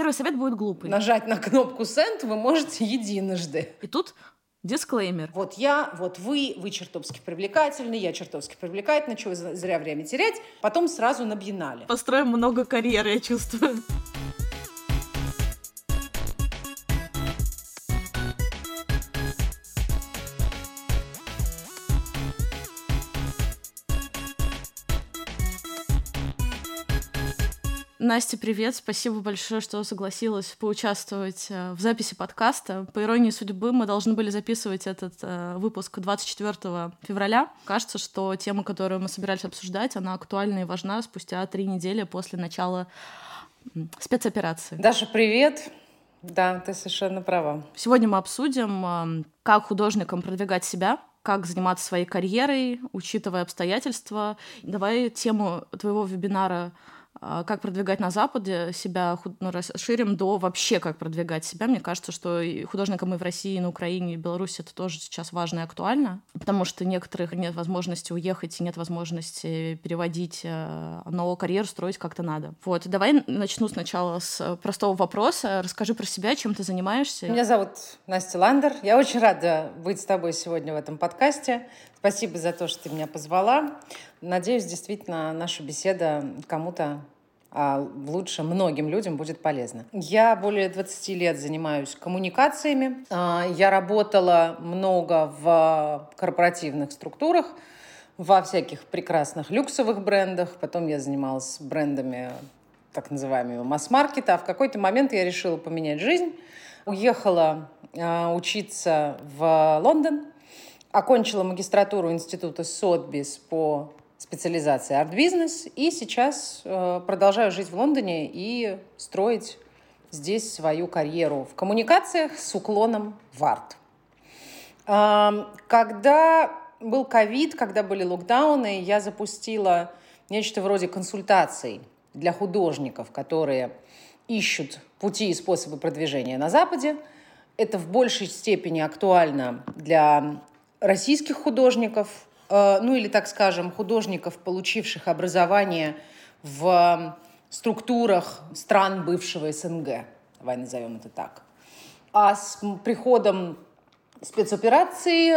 Первый совет будет глупый. Нажать на кнопку «Send» вы можете единожды. И тут дисклеймер. Вот я, вот вы чертовски привлекательны, я чертовски привлекательна, чего зря время терять. Потом сразу на Биеннале. Построим много карьеры, я чувствую. Настя, привет. Спасибо большое, что согласилась поучаствовать в записи подкаста. По иронии судьбы, мы должны были записывать этот выпуск 24 февраля. Кажется, что тема, которую мы собирались обсуждать, она актуальна и важна спустя 3 недели после начала спецоперации. Даша, привет. Да, ты совершенно права. Сегодня мы обсудим, как художникам продвигать себя, как заниматься своей карьерой, учитывая обстоятельства. Давай тему твоего вебинара «Как продвигать на Западе себя», расширим до вообще «Как продвигать себя». Мне кажется, что и художникам и в России, и на Украине, и в Беларуси это тоже сейчас важно и актуально, потому что некоторых нет возможности уехать, нет возможности переводить, но карьеру строить как-то надо. Вот, давай начну сначала с простого вопроса. Расскажи про себя, чем ты занимаешься. Меня зовут Настя Ландер. Я очень рада быть с тобой сегодня в этом подкасте. Спасибо за то, что ты меня позвала. Надеюсь, действительно, наша беседа кому-то, а лучше многим людям, будет полезна. Я более 20 лет занимаюсь коммуникациями. Я работала много в корпоративных структурах, во всяких прекрасных люксовых брендах. Потом я занималась брендами так называемого масс-маркета. А в какой-то момент я решила поменять жизнь. Уехала учиться в Лондон. Окончила магистратуру института Сотбис по специализации Art Basel и сейчас продолжаю жить в Лондоне и строить здесь свою карьеру в коммуникациях с уклоном в арт. Когда был ковид, когда были локдауны, я запустила нечто вроде консультаций для художников, которые ищут пути и способы продвижения на Западе. Это в большей степени актуально для российских художников, ну или, так скажем, художников, получивших образование в структурах стран бывшего СНГ. Давай назовем это так. А с приходом спецоперации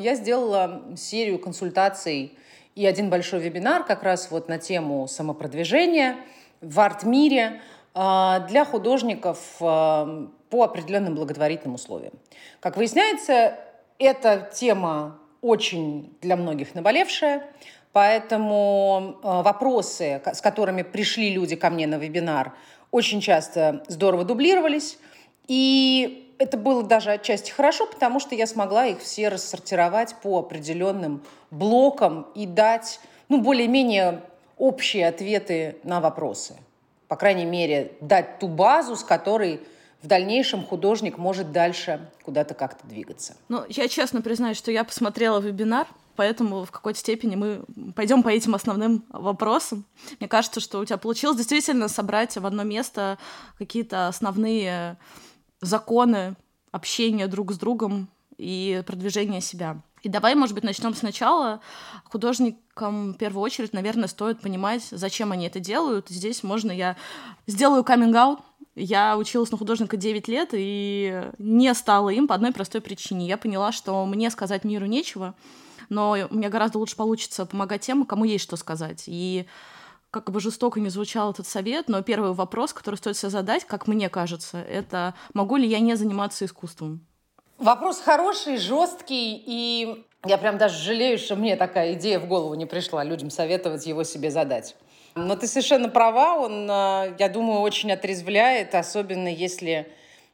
я сделала серию консультаций и один большой вебинар как раз вот на тему самопродвижения в арт-мире для художников по определенным благотворительным условиям. Как выясняется, эта тема очень для многих наболевшая, поэтому вопросы, с которыми пришли люди ко мне на вебинар, очень часто здорово дублировались. И это было даже отчасти хорошо, потому что я смогла их все рассортировать по определенным блокам и дать, ну, более-менее общие ответы на вопросы. По крайней мере, дать ту базу, с которой в дальнейшем художник может дальше куда-то как-то двигаться. Ну, я честно признаюсь, что я посмотрела вебинар, поэтому в какой-то степени мы пойдем по этим основным вопросам. Мне кажется, что у тебя получилось действительно собрать в одно место какие-то основные законы общения друг с другом и продвижения себя. И давай, может быть, начнем сначала. Художникам в первую очередь, наверное, стоит понимать, зачем они это делают. Здесь можно я сделаю каминг-аут. Я училась на художника 9 лет и не стала им по одной простой причине. Я поняла, что мне сказать миру нечего, но мне гораздо лучше получится помогать тем, кому есть что сказать. И как бы жестоко ни звучал этот совет, но первый вопрос, который стоит себе задать, как мне кажется, это могу ли я не заниматься искусством? Вопрос хороший, жесткий, и я прям даже жалею, что мне такая идея в голову не пришла, людям советовать его себе задать. Но ты совершенно права, он, я думаю, очень отрезвляет, особенно если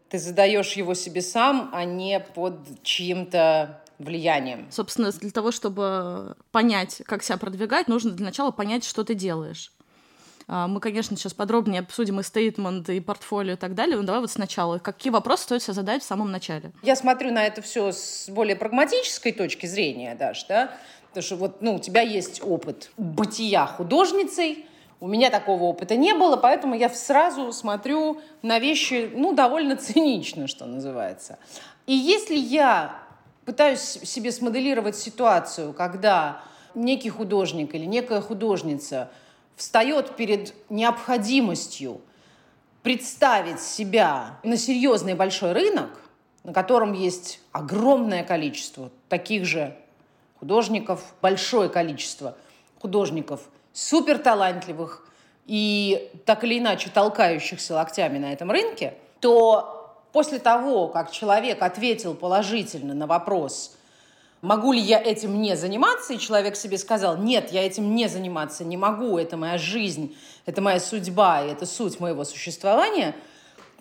ты задаешь его себе сам, а не под чьим-то влиянием. Собственно, для того, чтобы понять, как себя продвигать, нужно для начала понять, что ты делаешь. Мы, конечно, сейчас подробнее обсудим и стейтменты, и портфолио, и так далее. Но давай вот сначала. Какие вопросы стоит себе задать в самом начале? Я смотрю на это все с более прагматической точки зрения, Даш, да? Потому что вот, ну, у тебя есть опыт бытия художницей. У меня такого опыта не было, поэтому я сразу смотрю на вещи, ну, довольно цинично, что называется. И если я пытаюсь себе смоделировать ситуацию, когда некий художник или некая художница встает перед необходимостью представить себя на серьезный большой рынок, на котором есть огромное количество таких же художников, большое количество художников суперталантливых и так или иначе толкающихся локтями на этом рынке, то после того, как человек ответил положительно на вопрос, могу ли я этим не заниматься, и человек себе сказал, нет, я этим не заниматься не могу, это моя жизнь, это моя судьба, и это суть моего существования,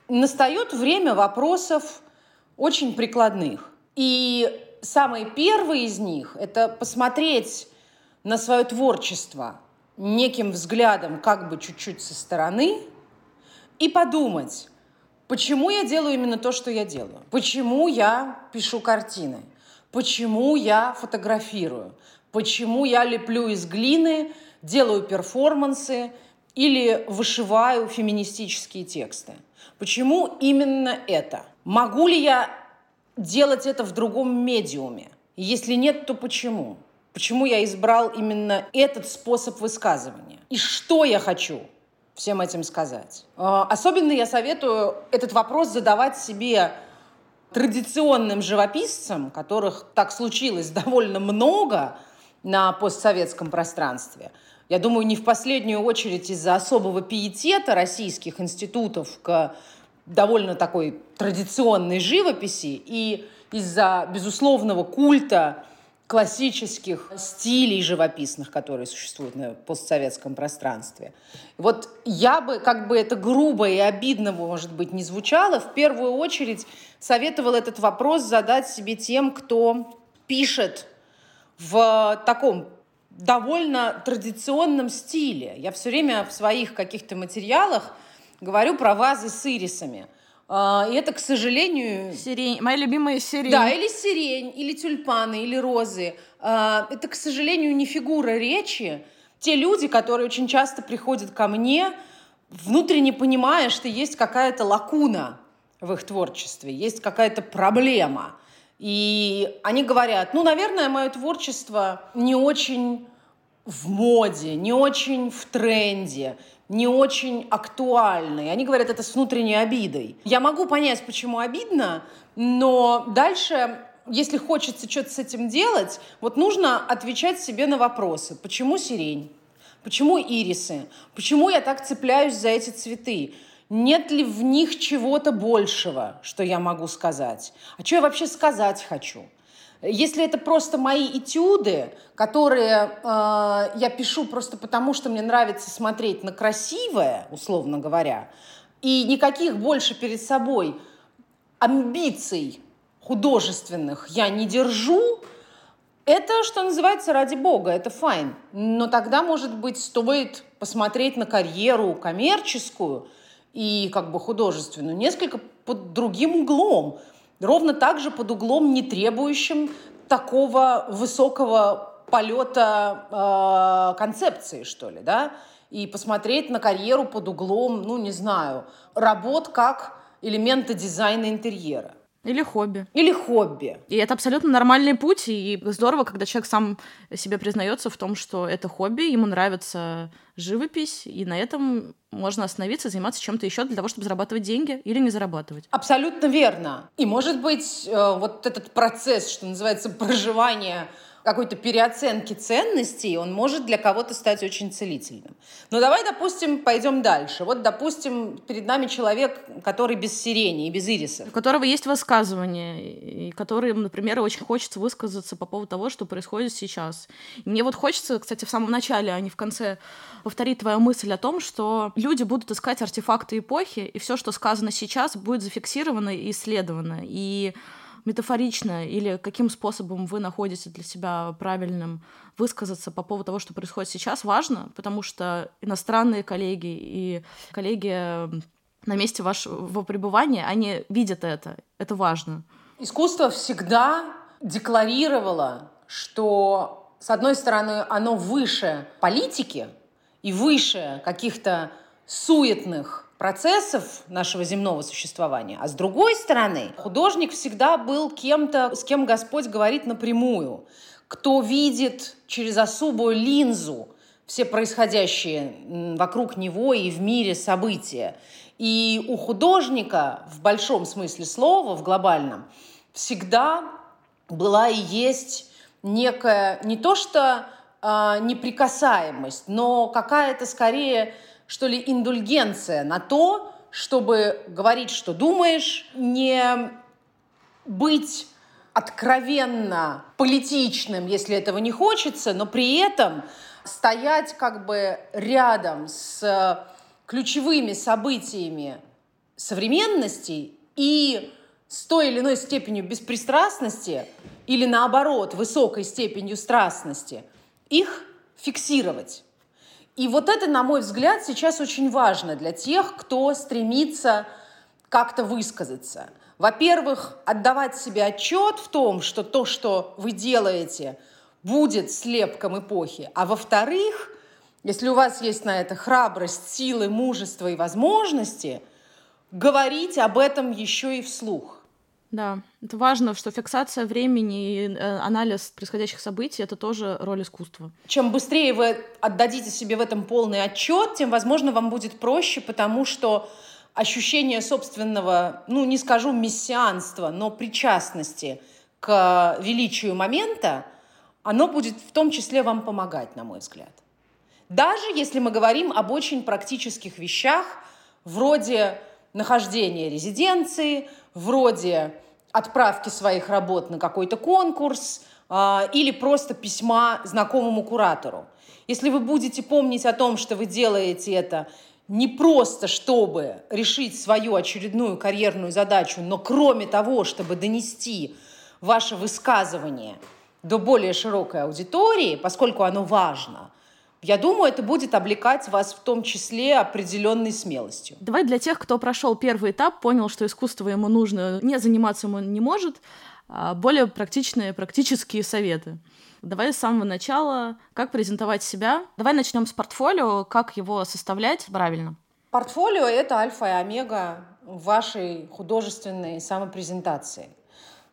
настает время вопросов очень прикладных. И самый первый из них – это посмотреть на свое творчество неким взглядом как бы чуть-чуть со стороны и подумать, почему я делаю именно то, что я делаю, почему я пишу картины, почему я фотографирую, почему я леплю из глины, делаю перформансы или вышиваю феминистические тексты. Почему именно это? Могу ли я делать это в другом медиуме? Если нет, то почему? Почему я избрал именно этот способ высказывания? И что я хочу всем этим сказать? Особенно я советую этот вопрос задавать себе традиционным живописцам, которых так случилось довольно много на постсоветском пространстве. Я думаю, не в последнюю очередь из-за особого пиетета российских институтов к довольно такой традиционной живописи и из-за безусловного культа классических стилей живописных, которые существуют на постсоветском пространстве. Вот я бы, как бы это грубо и обидно, может быть, не звучало, в первую очередь советовала этот вопрос задать себе тем, кто пишет в таком довольно традиционном стиле. Я все время в своих каких-то материалах говорю про вазы с ирисами. И это, к сожалению... Сирень. Моя любимая сирень. Да, или сирень, или тюльпаны, или розы. Это, к сожалению, не фигура речи. Те люди, которые очень часто приходят ко мне, внутренне понимая, что есть какая-то лакуна в их творчестве, есть какая-то проблема. И они говорят, ну, наверное, мое творчество не очень в моде, не очень в тренде, не очень актуальны. Они говорят это с внутренней обидой. Я могу понять, почему обидно, но дальше, если хочется что-то с этим делать, вот нужно отвечать себе на вопросы. Почему сирень? Почему ирисы? Почему я так цепляюсь за эти цветы? Нет ли в них чего-то большего, что я могу сказать? А что я вообще сказать хочу? Если это просто мои этюды, которые я пишу просто потому, что мне нравится смотреть на красивое, условно говоря, и никаких больше перед собой амбиций художественных я не держу, это, что называется, ради бога, это файн. Но тогда, может быть, стоит посмотреть на карьеру коммерческую и как бы художественную несколько под другим углом. Ровно так же под углом, не требующим такого высокого полета концепции, что ли, да? И посмотреть на карьеру под углом, ну, не знаю, работ как элемента дизайна интерьера. Или хобби. Или хобби. И это абсолютно нормальный путь, и здорово, когда человек сам себе признается в том, что это хобби, ему нравится живопись, и на этом можно остановиться, заниматься чем-то еще для того, чтобы зарабатывать деньги или не зарабатывать. Абсолютно верно. И, может быть, вот этот процесс, что называется, проживание какой-то переоценки ценностей, он может для кого-то стать очень целительным. Но давай, допустим, пойдем дальше. Вот, допустим, перед нами человек, который без сирени и без ирисов. У которого есть высказывание, и которым, например, очень хочется высказаться по поводу того, что происходит сейчас. И мне вот хочется, кстати, в самом начале, а не в конце, повторить твою мысль о том, что люди будут искать артефакты эпохи, и все, что сказано сейчас, будет зафиксировано и исследовано. И метафорично или каким способом вы находите для себя правильным высказаться по поводу того, что происходит сейчас, важно, потому что иностранные коллеги и коллеги на месте вашего пребывания, они видят это важно. Искусство всегда декларировало, что, с одной стороны, оно выше политики и выше каких-то суетных процессов нашего земного существования. А с другой стороны, художник всегда был кем-то, с кем Господь говорит напрямую, кто видит через особую линзу все происходящие вокруг него и в мире события. И у художника в большом смысле слова, в глобальном, всегда была и есть некая не то что неприкасаемость, но какая-то скорее, что ли, индульгенция на то, чтобы говорить, что думаешь, не быть откровенно политичным, если этого не хочется, но при этом стоять как бы рядом с ключевыми событиями современности и с той или иной степенью беспристрастности или, наоборот, высокой степенью страстности их фиксировать. И вот это, на мой взгляд, сейчас очень важно для тех, кто стремится как-то высказаться. Во-первых, отдавать себе отчет в том, что то, что вы делаете, будет слепком эпохи. А во-вторых, если у вас есть на это храбрость, силы, мужество и возможности, говорить об этом еще и вслух. Да, это важно, что фиксация времени и анализ происходящих событий — это тоже роль искусства. Чем быстрее вы отдадите себе в этом полный отчет, тем, возможно, вам будет проще, потому что ощущение собственного, не скажу мессианства, но причастности к величию момента, оно будет в том числе вам помогать, на мой взгляд. Даже если мы говорим об очень практических вещах, вроде нахождения резиденции, вроде отправки своих работ на какой-то конкурс или просто письма знакомому куратору. Если вы будете помнить о том, что вы делаете это не просто, чтобы решить свою очередную карьерную задачу, но кроме того, чтобы донести ваше высказывание до более широкой аудитории, поскольку оно важно, я думаю, это будет облекать вас в том числе определенной смелостью. Давай для тех, кто прошел первый этап, понял, что искусство ему нужно, не заниматься ему не может, более практические советы. Давай с самого начала, как презентовать себя. Давай начнем с портфолио, как его составлять правильно. Портфолио — это альфа и омега вашей художественной самопрезентации.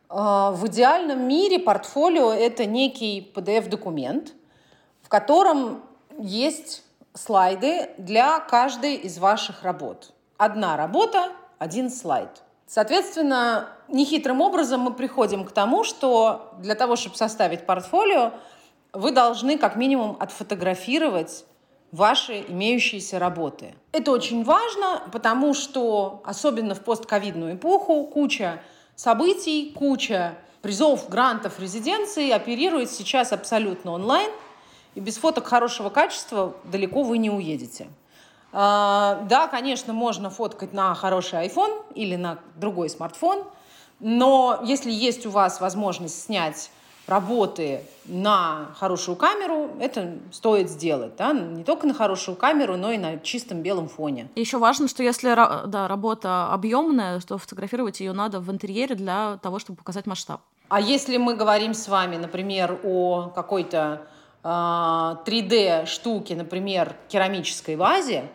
В идеальном мире портфолио — это некий PDF-документ, в котором есть слайды для каждой из ваших работ. Одна работа, один слайд. Соответственно, нехитрым образом мы приходим к тому, что для того, чтобы составить портфолио, вы должны как минимум отфотографировать ваши имеющиеся работы. Это очень важно, потому что, особенно в постковидную эпоху, куча событий, куча призов, грантов, резиденций оперирует сейчас абсолютно онлайн, и без фоток хорошего качества далеко вы не уедете. Да, конечно, можно фоткать на хороший iPhone или на другой смартфон, но если есть у вас возможность снять работы на хорошую камеру, это стоит сделать. Да? Не только на хорошую камеру, но и на чистом белом фоне. Еще важно, что если работа объемная, то фотографировать ее надо в интерьере для того, чтобы показать масштаб. А если мы говорим с вами, например, о какой-то 3D-штуки, например, керамической вазе,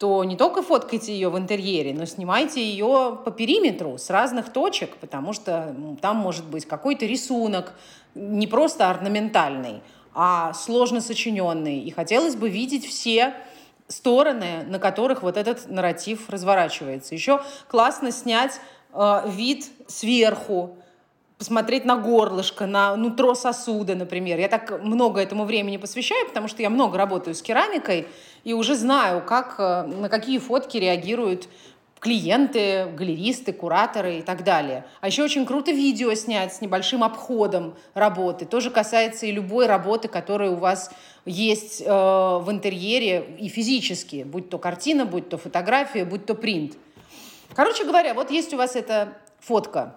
то не только фоткайте ее в интерьере, но снимайте ее по периметру с разных точек, потому что там может быть какой-то рисунок, не просто орнаментальный, а сложно сочиненный. И хотелось бы видеть все стороны, на которых вот этот нарратив разворачивается. Еще классно снять вид сверху, посмотреть на горлышко, на нутро сосуда, например. Я так много этому времени посвящаю, потому что я много работаю с керамикой и уже знаю, на какие фотки реагируют клиенты, галеристы, кураторы и так далее. А еще очень круто видео снять с небольшим обходом работы. Тоже касается и любой работы, которая у вас есть в интерьере и физически, будь то картина, будь то фотография, будь то принт. Короче говоря, вот есть у вас эта фотка.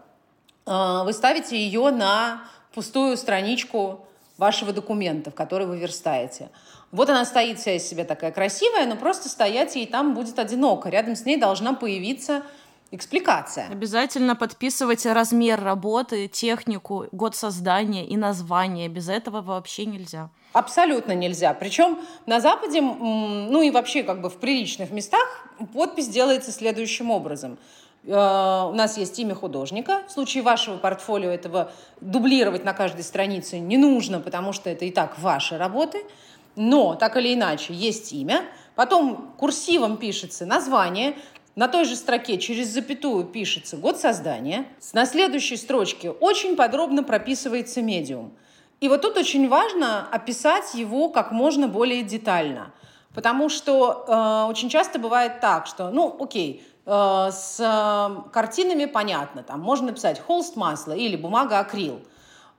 Вы ставите ее на пустую страничку вашего документа, в который вы верстаете. Вот она стоит вся из себя такая красивая, но просто стоять ей там будет одиноко. Рядом с ней должна появиться экспликация. Обязательно подписывайте размер работы, технику, год создания и название. Без этого вообще нельзя. Абсолютно нельзя. Причем на Западе, и вообще как бы в приличных местах подпись делается следующим образом. У нас есть имя художника. В случае вашего портфолио этого дублировать на каждой странице не нужно, потому что это и так ваши работы. Но, так или иначе, есть имя. Потом курсивом пишется название. На той же строке через запятую пишется год создания. На следующей строчке очень подробно прописывается медиум. И вот тут очень важно описать его как можно более детально. Потому что очень часто бывает так, что, с картинами понятно. Там можно написать холст масла или бумага акрил.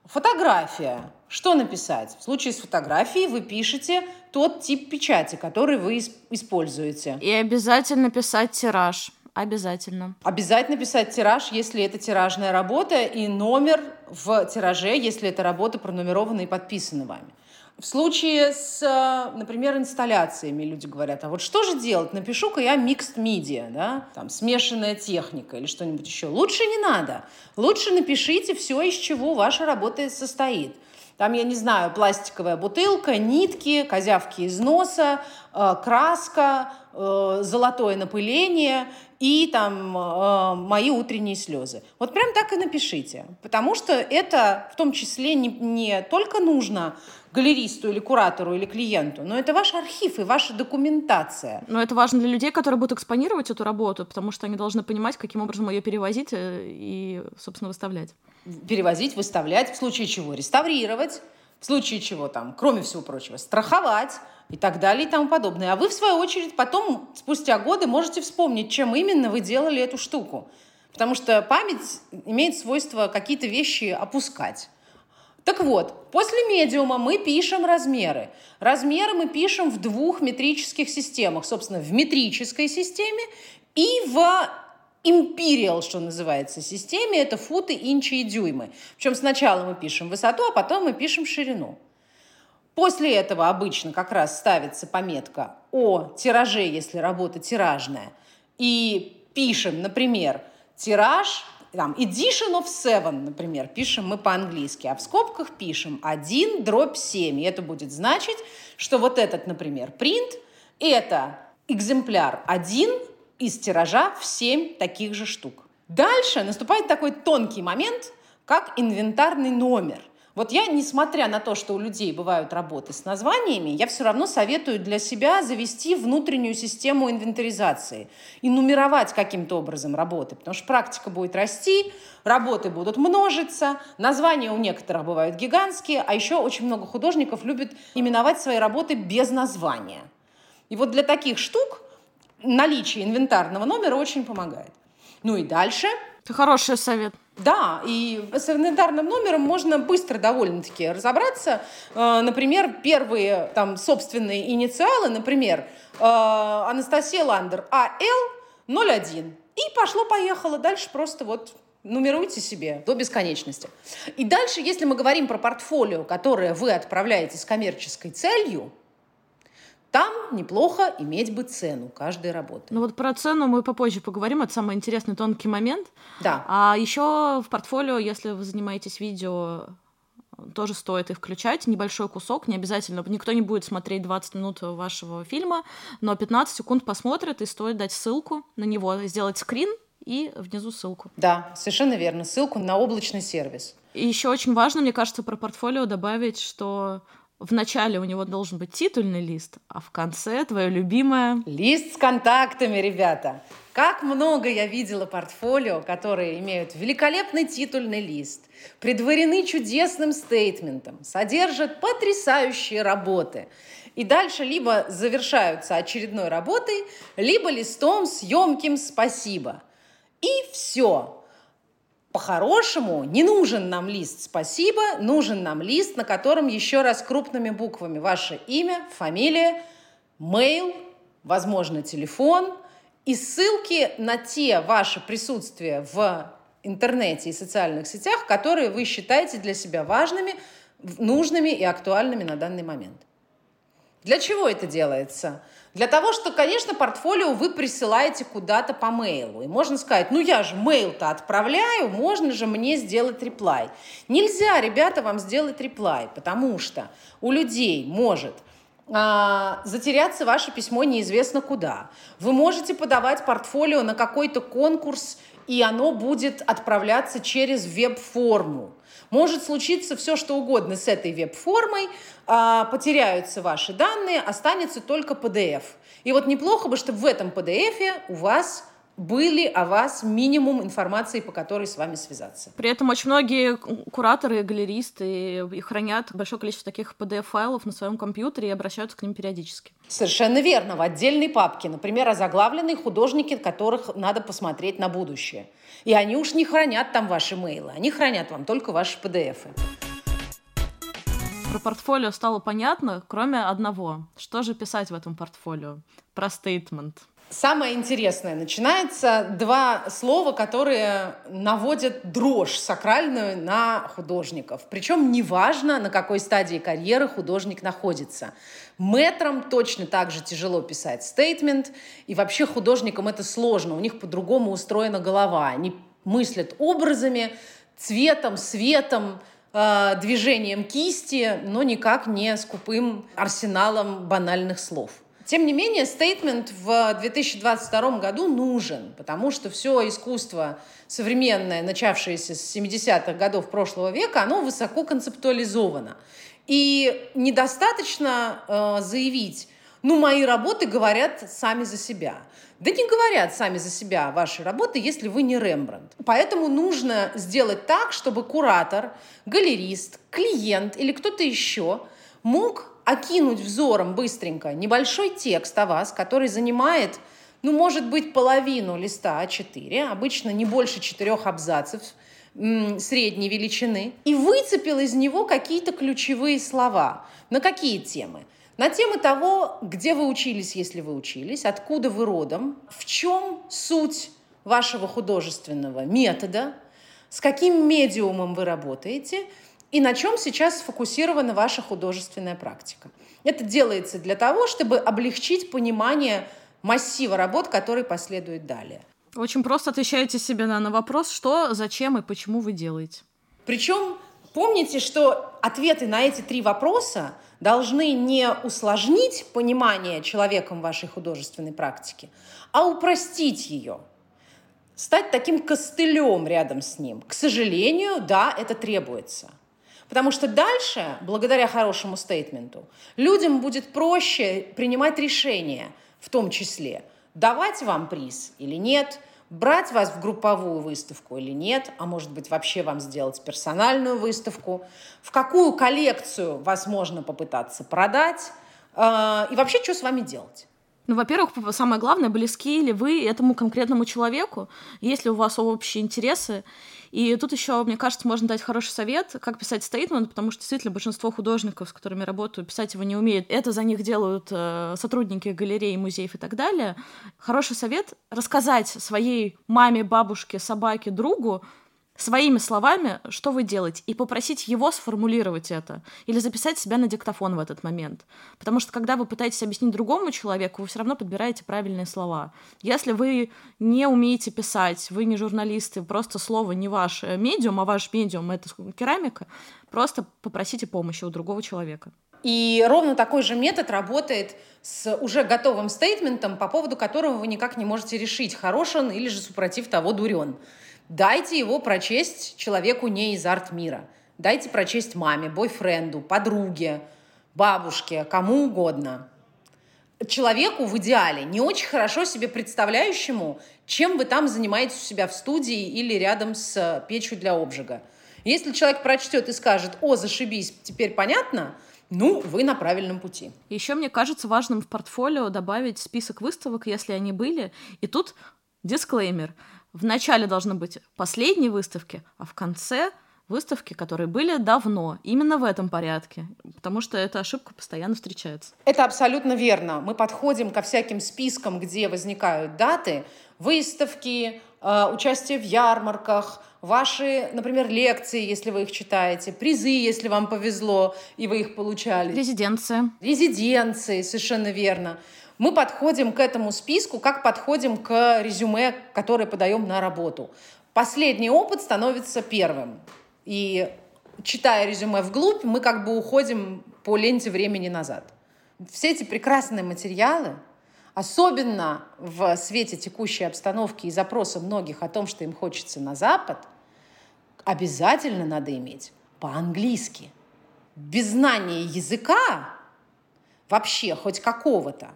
Фотография. Что написать? В случае с фотографией вы пишете тот тип печати, который вы используете. И обязательно писать тираж. Обязательно. Обязательно писать тираж, если это тиражная работа, и номер в тираже, если эта работа пронумерована и подписана вами. В случае с, например, инсталляциями люди говорят, а вот что же делать? Напишу-ка я mixed media, да? Там, смешанная техника или что-нибудь еще. Лучше не надо. Лучше напишите все, из чего ваша работа состоит. Там, я не знаю, пластиковая бутылка, нитки, козявки из носа, краска, золотое напыление и там мои утренние слезы. Вот прям так и напишите, потому что это в том числе не только нужно галеристу или куратору или клиенту, но это ваш архив и ваша документация. Но это важно для людей, которые будут экспонировать эту работу, потому что они должны понимать, каким образом ее перевозить и, собственно, выставлять. Перевозить, выставлять, в случае чего реставрировать, в случае чего, там, кроме всего прочего, страховать и так далее и тому подобное. А вы, в свою очередь, потом, спустя годы, можете вспомнить, чем именно вы делали эту штуку. Потому что память имеет свойство какие-то вещи опускать. Так вот, после медиума мы пишем размеры. Размеры мы пишем в двух метрических системах. Собственно, в метрической системе и в империал, что называется, системе. Это футы, инчи и дюймы. Причем сначала мы пишем высоту, а потом мы пишем ширину. После этого обычно как раз ставится пометка о тираже, если работа тиражная. И пишем, например, тираж, там, edition of 7, например, пишем мы по-английски, а в скобках пишем 1/7. И это будет значить, что вот этот, например, принт – это экземпляр 1 из тиража в 7 таких же штук. Дальше наступает такой тонкий момент, как инвентарный номер. Вот я, несмотря на то, что у людей бывают работы с названиями, я все равно советую для себя завести внутреннюю систему инвентаризации и нумеровать каким-то образом работы, потому что практика будет расти, работы будут множиться, названия у некоторых бывают гигантские, а еще очень много художников любят именовать свои работы без названия. И вот для таких штук наличие инвентарного номера очень помогает. Ну и дальше... Это хороший совет. Да, и с инвентарным номером можно быстро довольно-таки разобраться. Например, первые там собственные инициалы, например, Анастасия Ландер, АЛ01. И пошло-поехало. Дальше просто вот нумеруйте себе до бесконечности. И дальше, если мы говорим про портфолио, которое вы отправляете с коммерческой целью, там неплохо иметь бы цену каждой работы. Ну вот про цену мы попозже поговорим, это самый интересный тонкий момент. Да. А еще в портфолио, если вы занимаетесь видео, тоже стоит их включать. Небольшой кусок, не обязательно. Никто не будет смотреть 20 минут вашего фильма, но 15 секунд посмотрят, и стоит дать ссылку на него, сделать скрин и внизу ссылку. Да, совершенно верно. Ссылку на облачный сервис. И еще очень важно, мне кажется, про портфолио добавить, что... В начале у него должен быть титульный лист, а в конце твое любимое... Лист с контактами, ребята! Как много я видела портфолио, которые имеют великолепный титульный лист, предварены чудесным стейтментом, содержат потрясающие работы. И дальше либо завершаются очередной работой, либо листом с ёмким «спасибо». И все. По-хорошему, не нужен нам лист «Спасибо», нужен нам лист, на котором еще раз крупными буквами ваше имя, фамилия, мейл, возможно, телефон и ссылки на те ваши присутствия в интернете и социальных сетях, которые вы считаете для себя важными, нужными и актуальными на данный момент. Для чего это делается? Для того, что, конечно, портфолио вы присылаете куда-то по мейлу. И можно сказать, я же мейл-то отправляю, можно же мне сделать реплай. Нельзя, ребята, вам сделать реплай, потому что у людей может затеряться ваше письмо неизвестно куда. Вы можете подавать портфолио на какой-то конкурс, и оно будет отправляться через веб-форму. Может случиться все, что угодно с этой веб-формой, потеряются ваши данные, останется только PDF. И вот неплохо бы, чтобы в этом PDF у вас были о вас минимум информации, по которой с вами связаться. При этом очень многие кураторы, галеристы хранят большое количество таких PDF-файлов на своем компьютере и обращаются к ним периодически. Совершенно верно. В отдельной папке, например, озаглавленные художники, которых надо посмотреть на будущее. И они уж не хранят там ваши мейлы, они хранят вам только ваши PDF-ы. Про портфолио стало понятно, кроме одного. Что же писать в этом портфолио? Про стейтмент. Самое интересное начинается. Два слова, которые наводят дрожь сакральную на художников. Причем неважно, на какой стадии карьеры художник находится. Мэтрам точно так же тяжело писать стейтмент. И вообще художникам это сложно. У них по-другому устроена голова. Они мыслят образами, цветом, светом, движением кисти, но никак не скупым арсеналом банальных слов. Тем не менее, стейтмент в 2022 году нужен, потому что все искусство современное, начавшееся с 70-х годов прошлого века, оно высоко концептуализовано. И недостаточно заявить, мои работы говорят сами за себя. Да не говорят сами за себя ваши работы, если вы не Рембрандт. Поэтому нужно сделать так, чтобы куратор, галерист, клиент или кто-то еще мог окинуть взором быстренько небольшой текст о вас, который занимает, может быть, половину листа А4, обычно не больше 4 абзацев средней величины, и выцепил из него какие-то ключевые слова. На какие темы? На тему того, где вы учились, если вы учились, откуда вы родом, в чем суть вашего художественного метода, с каким медиумом вы работаете и на чем сейчас сфокусирована ваша художественная практика. Это делается для того, чтобы облегчить понимание массива работ, который последует далее. Очень просто отвечаете себе на вопрос, что, зачем и почему вы делаете. Причем помните, что ответы на эти 3 вопроса должны не усложнить понимание человеком вашей художественной практики, а упростить ее, стать таким костылем рядом с ним. К сожалению, да, это требуется. Потому что дальше, благодаря хорошему стейтменту, людям будет проще принимать решения, в том числе, давать вам приз или нет, брать вас в групповую выставку или нет, а может быть вообще вам сделать персональную выставку, в какую коллекцию вас можно попытаться продать и вообще что с вами делать. Во-первых, самое главное, близки ли вы этому конкретному человеку, есть ли у вас общие интересы. И тут еще, мне кажется, можно дать хороший совет, как писать стейтмент, потому что действительно большинство художников, с которыми работаю, писать его не умеют. Это за них делают сотрудники галерей, музеев и так далее. Хороший совет — рассказать своей маме, бабушке, собаке, другу своими словами, что вы делаете, и попросить его сформулировать это, или записать себя на диктофон в этот момент. Потому что, когда вы пытаетесь объяснить другому человеку, вы все равно подбираете правильные слова. Если вы не умеете писать, вы не журналисты, просто слово не ваш медиум, а ваш медиум — это керамика, просто попросите помощи у другого человека. И ровно такой же метод работает с уже готовым стейтментом, по поводу которого вы никак не можете решить, хорош он или же супротив того дурен. Дайте его прочесть человеку не из арт-мира. Дайте прочесть маме, бойфренду, подруге, бабушке, кому угодно. Человеку в идеале, не очень хорошо себе представляющему, чем вы там занимаетесь у себя в студии или рядом с печью для обжига. Если человек прочтет и скажет «О, зашибись, теперь понятно», вы на правильном пути. Еще мне кажется важным в портфолио добавить список выставок, если они были. И тут дисклеймер. В начале должны быть последние выставки, а в конце выставки, которые были давно. Именно в этом порядке, потому что эта ошибка постоянно встречается. Это абсолютно верно. Мы подходим ко всяким спискам, где возникают даты, выставки, участие в ярмарках, ваши, например, лекции, если вы их читаете, призы, если вам повезло, и вы их получали. Резиденции, совершенно верно. Мы подходим к этому списку, как подходим к резюме, которое подаем на работу. Последний опыт становится первым. И, читая резюме вглубь, мы как бы уходим по ленте времени назад. Все эти прекрасные материалы, особенно в свете текущей обстановки и запроса многих о том, что им хочется на Запад, обязательно надо иметь по-английски. Без знания языка, вообще хоть какого-то,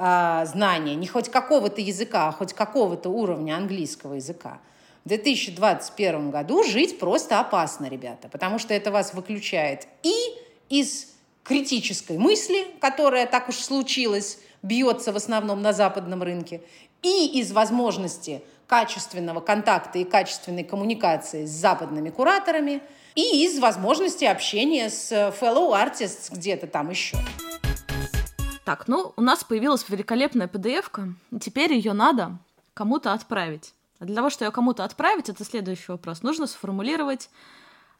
знания, не хоть какого-то языка, а хоть какого-то уровня английского языка, в 2021 году жить просто опасно, ребята, потому что это вас выключает и из критической мысли, которая, так уж случилось, бьется в основном на западном рынке, и из возможности качественного контакта и качественной коммуникации с западными кураторами, и из возможности общения с fellow artists где-то там еще. Так, ну, у нас появилась великолепная PDF-ка, и теперь ее надо кому-то отправить. А для того, чтобы ее кому-то отправить, это следующий вопрос. Нужно сформулировать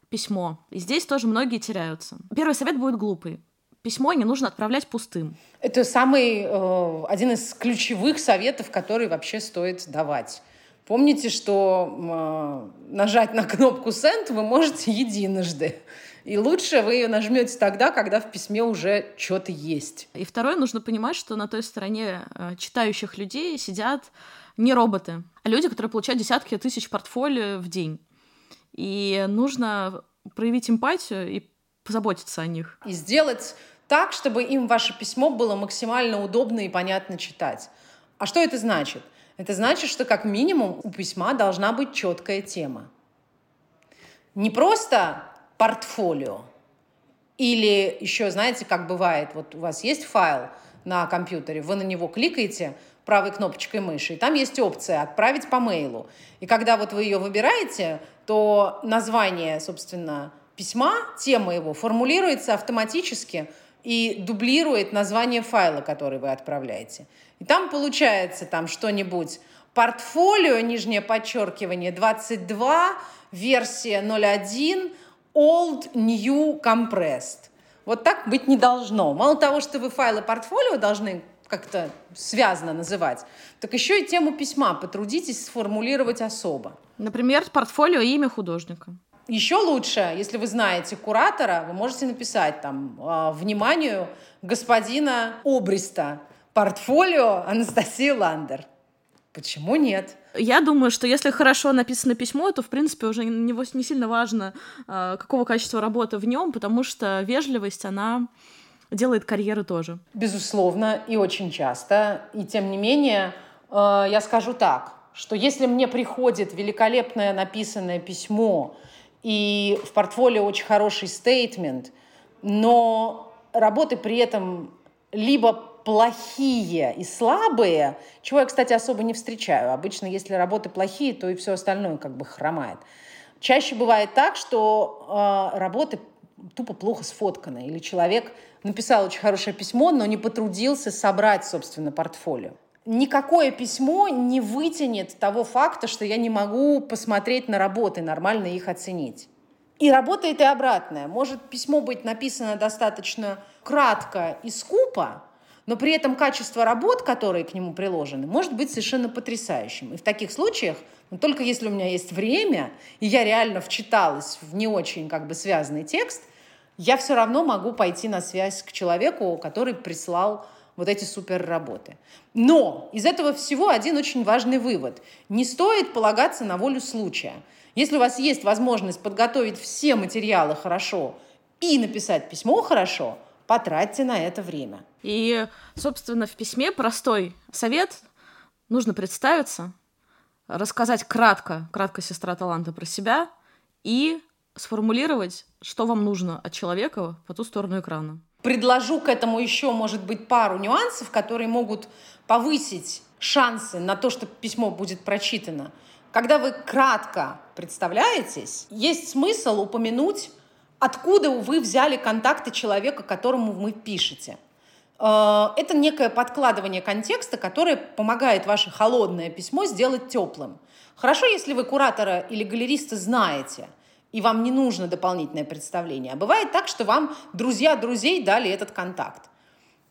письмо. И здесь тоже многие теряются. Первый совет будет глупый. Письмо не нужно отправлять пустым. Это самый, один из ключевых советов, который вообще стоит давать. Помните, что нажать на кнопку «Send» вы можете единожды. И лучше вы ее нажмете тогда, когда в письме уже что-то есть. И второе, нужно понимать, что на той стороне читающих людей сидят не роботы, а люди, которые получают десятки тысяч портфолио в день. И нужно проявить эмпатию и позаботиться о них. И сделать так, чтобы им ваше письмо было максимально удобно и понятно читать. А что это значит? Это значит, что как минимум у письма должна быть четкая тема. Не просто портфолио. Или еще, знаете, как бывает, вот у вас есть файл на компьютере, вы на него кликаете правой кнопочкой мыши, и там есть опция «Отправить по мейлу». И когда вот вы ее выбираете, то название, собственно, письма, тема его формулируется автоматически и дублирует название файла, который вы отправляете. И там получается там что-нибудь «Портфолио», нижнее подчеркивание, 22, версия 0.1, «Old, New, Compressed». Вот так быть не должно. Мало того, что вы файлы портфолио должны как-то связано называть, так еще и тему письма потрудитесь сформулировать особо. Например, портфолио и имя художника. Еще лучше, если вы знаете куратора, вы можете написать там «Вниманию господина Обриста, портфолио Анастасии Ландер». Почему нет? Я думаю, что если хорошо написано письмо, то, в принципе, уже не сильно важно, какого качества работы в нем, потому что вежливость, она делает карьеру тоже. Безусловно, и очень часто. И тем не менее, я скажу так, что если мне приходит великолепное написанное письмо и в портфолио очень хороший стейтмент, но работы при этом либо плохие и слабые, чего я, кстати, особо не встречаю. Обычно, если работы плохие, то и все остальное как бы хромает. Чаще бывает так, что работы тупо плохо сфотканы, или человек написал очень хорошее письмо, но не потрудился собрать, собственно, портфолио. Никакое письмо не вытянет того факта, что я не могу посмотреть на работы, нормально их оценить. И работает и обратное. Может письмо быть написано достаточно кратко и скупо, но при этом качество работ, которые к нему приложены, может быть совершенно потрясающим. И в таких случаях, ну, только если у меня есть время, и я реально вчиталась в не очень как бы связанный текст, я все равно могу пойти на связь к человеку, который прислал вот эти суперработы. Но из этого всего один очень важный вывод. Не стоит полагаться на волю случая. Если у вас есть возможность подготовить все материалы хорошо и написать письмо хорошо, потратьте на это время. И, собственно, в письме простой совет. Нужно представиться, рассказать кратко сестра таланта про себя и сформулировать, что вам нужно от человека по ту сторону экрана. Предложу к этому еще, может быть, пару нюансов, которые могут повысить шансы на то, что письмо будет прочитано. Когда вы кратко представляетесь, есть смысл упомянуть, откуда вы взяли контакты человека, которому вы пишете. Это некое подкладывание контекста, которое помогает ваше холодное письмо сделать теплым. Хорошо, если вы куратора или галериста знаете, и вам не нужно дополнительное представление. А бывает так, что вам друзья друзей дали этот контакт.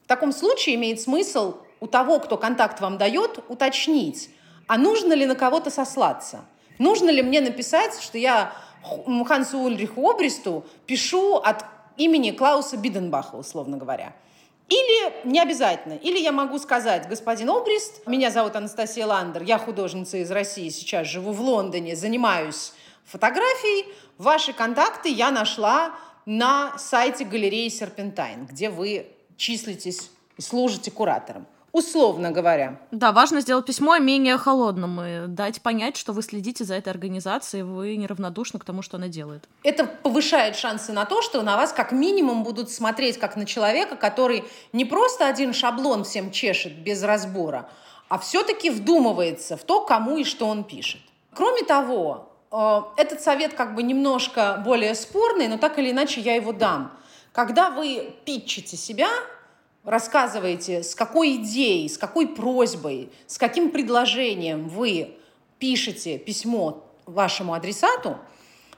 В таком случае имеет смысл у того, кто контакт вам дает, уточнить, а нужно ли на кого-то сослаться? Нужно ли мне написать, что я Хансу Ульриху Обристу пишу от имени Клауса Биденбаха, условно говоря? Или не обязательно. Или я могу сказать: господин Обрист, меня зовут Анастасия Ландер, я художница из России, сейчас живу в Лондоне, занимаюсь фотографией. Ваши контакты я нашла на сайте галереи «Серпентайн», где вы числитесь и служите куратором. условно говоря. Да, важно сделать письмо менее холодным и дать понять, что вы следите за этой организацией, вы неравнодушны к тому, что она делает. Это повышает шансы на то, что на вас как минимум будут смотреть как на человека, который не просто один шаблон всем чешет без разбора, а все-таки вдумывается в то, кому и что он пишет. Кроме того, этот совет как бы немножко более спорный, но так или иначе я его дам. Когда вы питчите себя, рассказываете, с какой идеей, с какой просьбой, с каким предложением вы пишете письмо вашему адресату,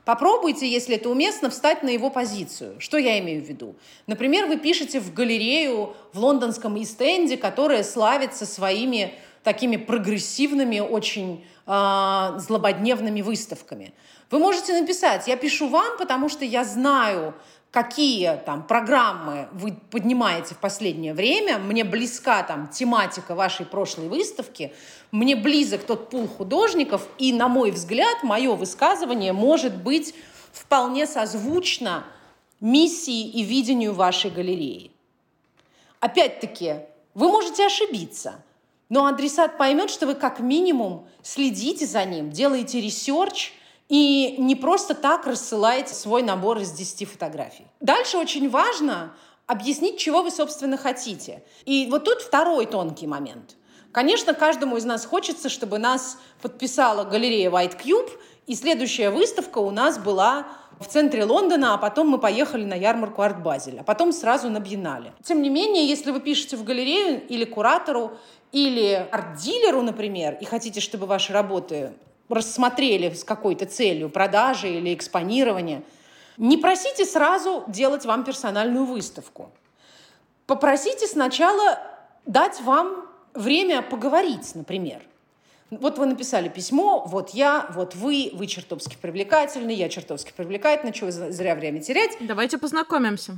попробуйте, если это уместно, встать на его позицию. Что я имею в виду? Например, вы пишете в галерею в лондонском Ист-Энде, которая славится своими такими прогрессивными, очень злободневными выставками. Вы можете написать: «Я пишу вам, потому что я знаю, какие там программы вы поднимаете в последнее время, мне близка там тематика вашей прошлой выставки, мне близок тот пул художников, и, на мой взгляд, мое высказывание может быть вполне созвучно миссии и видению вашей галереи». Опять-таки, вы можете ошибиться, но адресат поймет, что вы как минимум следите за ним, делаете ресерч и не просто так рассылаете свой набор из 10 фотографий. Дальше очень важно объяснить, чего вы, собственно, хотите. И вот тут второй тонкий момент. Конечно, каждому из нас хочется, чтобы нас подписала галерея White Cube, и следующая выставка у нас была в центре Лондона, а потом мы поехали на ярмарку Art Basel, а потом сразу на Биеннале. Тем не менее, если вы пишете в галерею или куратору, или арт-дилеру, например, и хотите, чтобы ваши работы рассмотрели с какой-то целью продажи или экспонирования, не просите сразу делать вам персональную выставку. Попросите сначала дать вам время поговорить, например. Вот вы написали письмо, вот я, вот вы чертовски привлекательны, я чертовски привлекательна, чего зря время терять. Давайте познакомимся.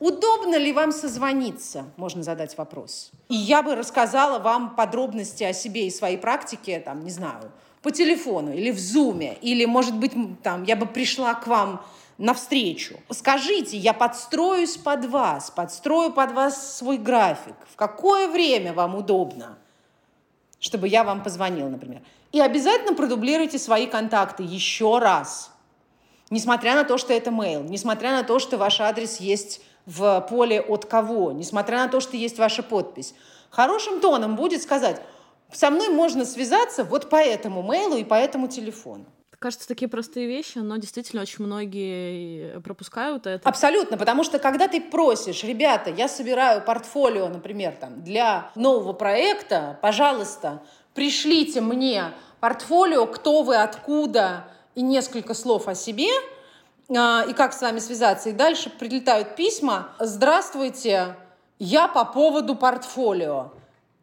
Удобно ли вам созвониться? Можно задать вопрос. И я бы рассказала вам подробности о себе и своей практике, там, не знаю, по телефону или в Zoom, или, может быть, там, я бы пришла к вам навстречу. Скажите, я подстроюсь под вас, подстрою под вас свой график. В какое время вам удобно, чтобы я вам позвонила, например. И обязательно продублируйте свои контакты еще раз. Несмотря на то, что это мейл, несмотря на то, что ваш адрес есть в поле «от кого», несмотря на то, что есть ваша подпись. Хорошим тоном будет сказать: «Со мной можно связаться вот по этому мейлу и по этому телефону». Кажется, такие простые вещи, но действительно очень многие пропускают это. Абсолютно, потому что когда ты просишь: «Ребята, я собираю портфолио, например, там, для нового проекта, пожалуйста, пришлите мне портфолио, кто вы, откуда, и несколько слов о себе, и как с вами связаться». И дальше прилетают письма: «Здравствуйте, я по поводу портфолио».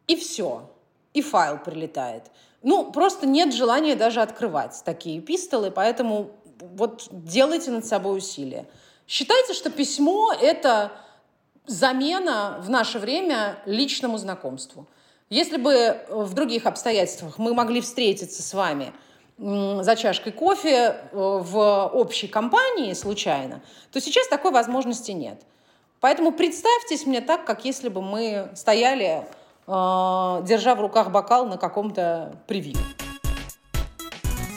И все, и файл прилетает. Ну, просто нет желания даже открывать такие эпистолы, поэтому вот делайте над собой усилия. Считайте, что письмо – это замена в наше время личному знакомству. Если бы в других обстоятельствах мы могли встретиться с вами за чашкой кофе в общей компании случайно, то сейчас такой возможности нет. Поэтому представьтесь мне так, как если бы мы стояли, держа в руках бокал на каком-то прививе.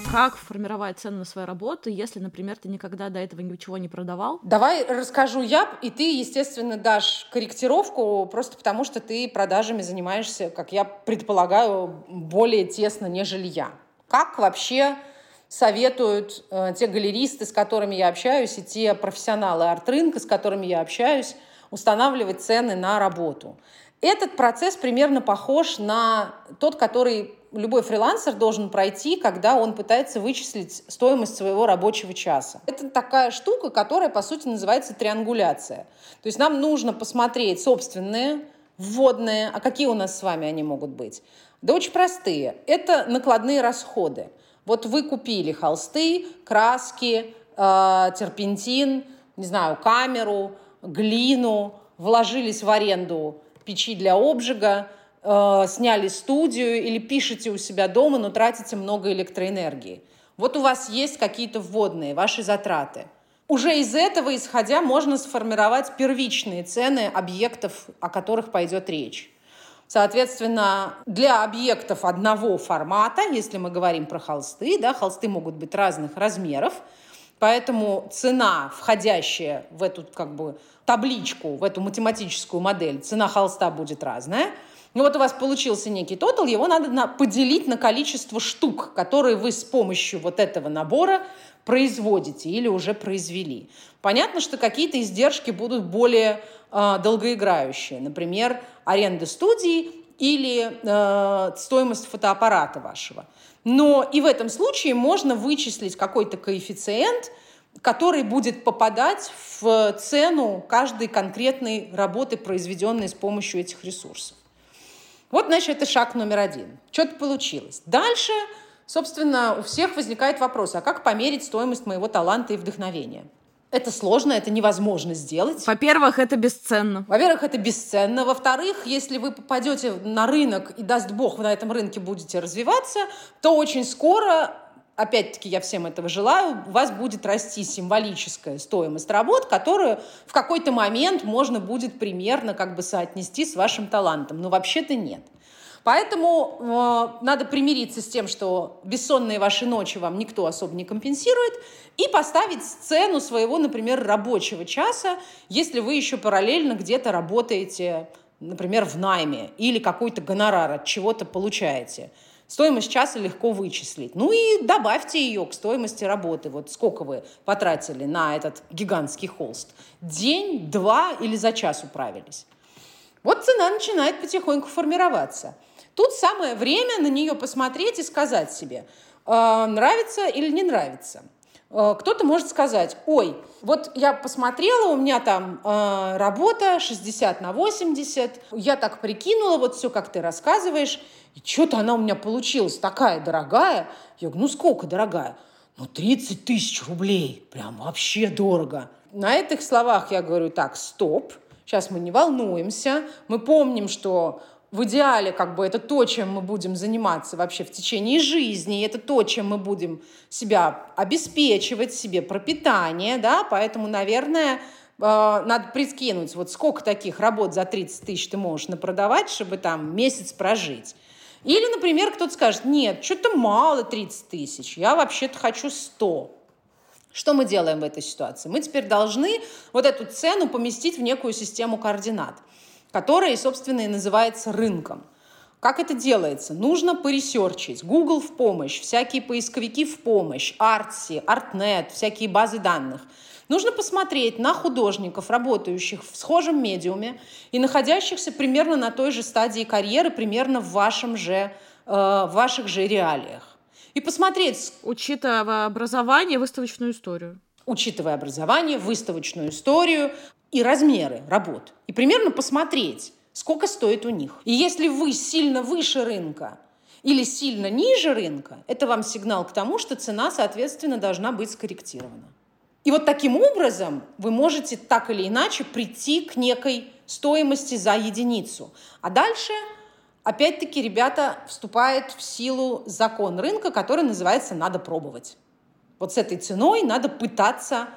Как формировать цену на свою работу, если, например, ты никогда до этого ничего не продавал? Давай расскажу я, и ты, естественно, дашь корректировку, просто потому что ты продажами занимаешься, как я предполагаю, более тесно, нежели я. Как вообще советуют те галеристы, с которыми я общаюсь, и те профессионалы арт-рынка, с которыми я общаюсь, устанавливать цены на работу? Этот процесс примерно похож на тот, который любой фрилансер должен пройти, когда он пытается вычислить стоимость своего рабочего часа. Это такая штука, которая, по сути, называется триангуляция. То есть нам нужно посмотреть собственные, вводные, а какие у нас с вами они могут быть. Да очень простые. Это накладные расходы. Вот вы купили холсты, краски, терпентин, не знаю, камеру, глину, вложились в аренду печи для обжига, сняли студию или пишете у себя дома, но тратите много электроэнергии. Вот у вас есть какие-то вводные, ваши затраты. Уже из этого, исходя, можно сформировать первичные цены объектов, о которых пойдет речь. Соответственно, для объектов одного формата, если мы говорим про холсты, да, холсты могут быть разных размеров, поэтому цена, входящая в эту как бы табличку, в эту математическую модель, цена холста будет разная. Ну вот у вас получился некий тотал, его надо поделить на количество штук, которые вы с помощью вот этого набора производите или уже произвели. Понятно, что какие-то издержки будут более долгоиграющие. Например, аренда студии или стоимость фотоаппарата вашего. Но и в этом случае можно вычислить какой-то коэффициент, который будет попадать в цену каждой конкретной работы, произведенной с помощью этих ресурсов. Вот, значит, это шаг номер один. Что-то получилось. Дальше, собственно, у всех возникает вопрос, а как померить стоимость моего таланта и вдохновения? Это сложно, это невозможно сделать. Во-первых, это бесценно. Во-вторых, если вы попадете на рынок и, даст бог, вы на этом рынке будете развиваться, то очень скоро, опять-таки я всем этого желаю, у вас будет расти символическая стоимость работ, которую в какой-то момент можно будет примерно как бы соотнести с вашим талантом. Но вообще-то нет. Поэтому надо примириться с тем, что бессонные ваши ночи вам никто особо не компенсирует, и поставить цену своего, например, рабочего часа, если вы еще параллельно где-то работаете, например, в найме, или какой-то гонорар от чего-то получаете. Стоимость часа легко вычислить. Ну и добавьте ее к стоимости работы. Вот сколько вы потратили на этот гигантский холст? День, два или за час управились? Вот цена начинает потихоньку формироваться. Тут самое время на нее посмотреть и сказать себе, нравится или не нравится. Кто-то может сказать, ой, вот я посмотрела, у меня там работа 60/80, я так прикинула, вот все, как ты рассказываешь, и что-то она у меня получилась такая дорогая. Я говорю, ну сколько дорогая? Ну 30 000 рублей, прям вообще дорого. На этих словах я говорю, так, стоп. Сейчас мы не волнуемся, мы помним, что в идеале как бы это то, чем мы будем заниматься вообще в течение жизни, это то, чем мы будем себя обеспечивать, себе пропитание, да, поэтому, наверное, надо прикинуть, вот сколько таких работ за 30 тысяч ты можешь напродавать, чтобы там месяц прожить. Или, например, кто-то скажет, нет, что-то мало 30 тысяч, я вообще-то хочу 100. Что мы делаем в этой ситуации? Мы теперь должны вот эту цену поместить в некую систему координат, которая, собственно, и называется рынком. Как это делается? Нужно поресерчить. Google в помощь, всякие поисковики в помощь, Artsy, Artnet, всякие базы данных. Нужно посмотреть на художников, работающих в схожем медиуме и находящихся примерно на той же стадии карьеры, примерно в ваших же реалиях. И посмотреть, учитывая образование, выставочную историю. Учитывая образование, выставочную историю и размеры работ. И примерно посмотреть, сколько стоит у них. И если вы сильно выше рынка или сильно ниже рынка, это вам сигнал к тому, что цена, соответственно, должна быть скорректирована. И вот таким образом вы можете так или иначе прийти к некой стоимости за единицу. А дальше... Опять-таки, ребята, вступает в силу закон рынка, который называется «надо пробовать». Вот с этой ценой надо пытаться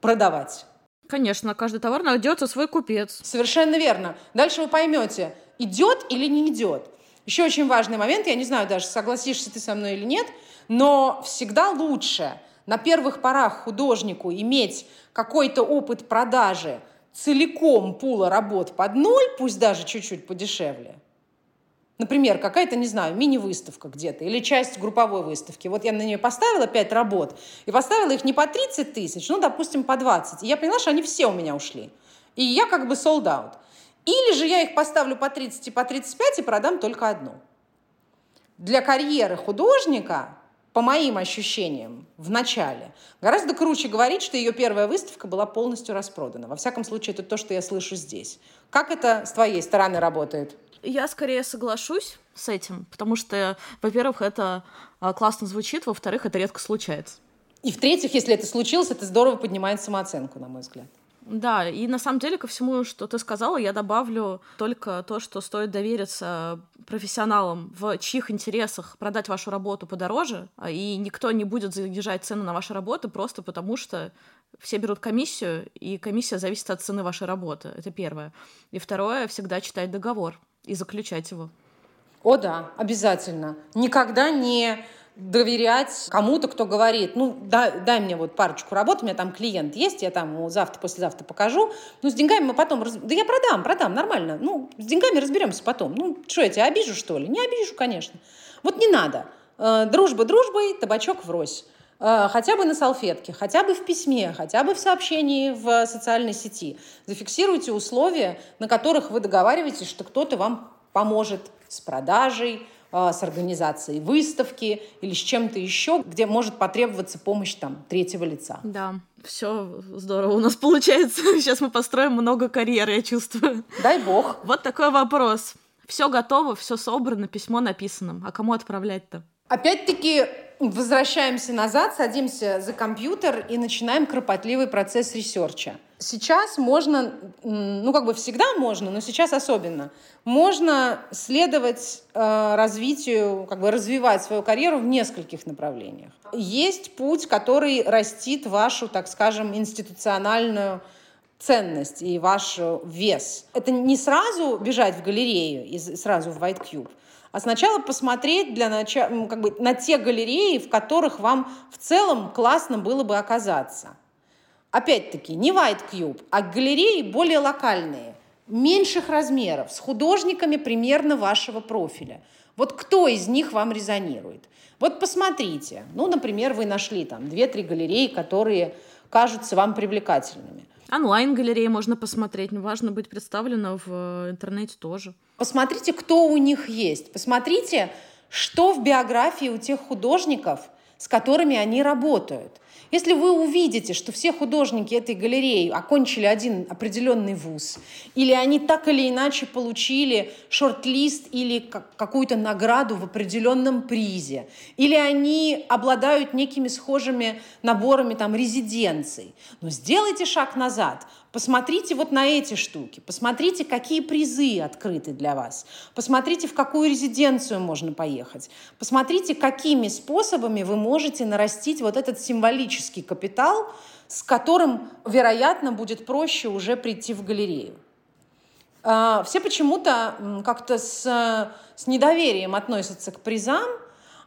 продавать. Конечно, каждый товар найдется свой купец. Совершенно верно. Дальше вы поймете, идет или не идет. Еще очень важный момент, я не знаю даже, согласишься ты со мной или нет, но всегда лучше на первых порах художнику иметь какой-то опыт продажи целиком пула работ под ноль, пусть даже чуть-чуть подешевле. Например, какая-то, не знаю, мини-выставка где-то или часть групповой выставки. Вот я на нее поставила 5 работ и поставила их не по 30 тысяч, ну, допустим, по 20. И я поняла, что они все у меня ушли. И я как бы sold out. Или же я их поставлю по 30 и по 35 и продам только одну. Для карьеры художника, по моим ощущениям, в начале, гораздо круче говорить, что ее первая выставка была полностью распродана. Во всяком случае, это то, что я слышу здесь. Как это с твоей стороны работает? Я скорее соглашусь с этим, потому что, во-первых, это классно звучит, во-вторых, это редко случается. И в-третьих, если это случилось, это здорово поднимает самооценку, на мой взгляд. Да, и на самом деле ко всему, что ты сказала, я добавлю только то, что стоит довериться профессионалам, в чьих интересах продать вашу работу подороже, и никто не будет занижать цену на ваши работы просто потому, что все берут комиссию, и комиссия зависит от цены вашей работы. Это первое. И второе, всегда читать договор. и заключать его. О да, обязательно. Никогда не доверять кому-то, кто говорит, ну, дай мне вот парочку работ, у меня там клиент есть, я там ему завтра, послезавтра покажу, ну, с деньгами мы потом... Да я продам, нормально, ну, с деньгами разберемся потом. Ну, что, я тебя обижу, что ли? Не обижу, конечно. Вот не надо. Дружба дружбой, табачок врозь. Хотя бы на салфетке, хотя бы в письме, хотя бы в сообщении в социальной сети. Зафиксируйте условия, на которых вы договариваетесь, что кто-то вам поможет с продажей, с организацией выставки или с чем-то еще, где может потребоваться помощь там третьего лица. Да, все здорово у нас получается. Сейчас мы построим много карьер, я чувствую. Дай бог. Вот такой вопрос. Все готово, все собрано, письмо написано. А кому отправлять-то? Опять-таки возвращаемся назад, садимся за компьютер и начинаем кропотливый процесс ресерча. Сейчас можно, ну как бы всегда можно, но сейчас особенно, можно следовать развитию, как бы развивать свою карьеру в нескольких направлениях. Есть путь, который растит вашу, так скажем, институциональную ценность и ваш вес. Это не сразу бежать в галерею и сразу в White Cube, а сначала посмотреть для начала, как бы, на те галереи, в которых вам в целом классно было бы оказаться. Опять-таки, не White Cube, а галереи более локальные, меньших размеров, с художниками примерно вашего профиля. Вот кто из них вам резонирует? Вот посмотрите. Ну, например, вы нашли там 2-3 галереи, которые кажутся вам привлекательными. Онлайн-галереи можно посмотреть, важно быть представлено в интернете тоже. Посмотрите, кто у них есть, посмотрите, что в биографии у тех художников, с которыми они работают. Если вы увидите, что все художники этой галереи окончили один определенный вуз, или они так или иначе получили шорт-лист или какую-то награду в определенном призе, или они обладают некими схожими наборами там, резиденций, но сделайте шаг назад. Посмотрите вот на эти штуки, посмотрите, какие призы открыты для вас, посмотрите, в какую резиденцию можно поехать, посмотрите, какими способами вы можете нарастить вот этот символический капитал, с которым, вероятно, будет проще уже прийти в галерею. Все почему-то как-то с недоверием относятся к призам,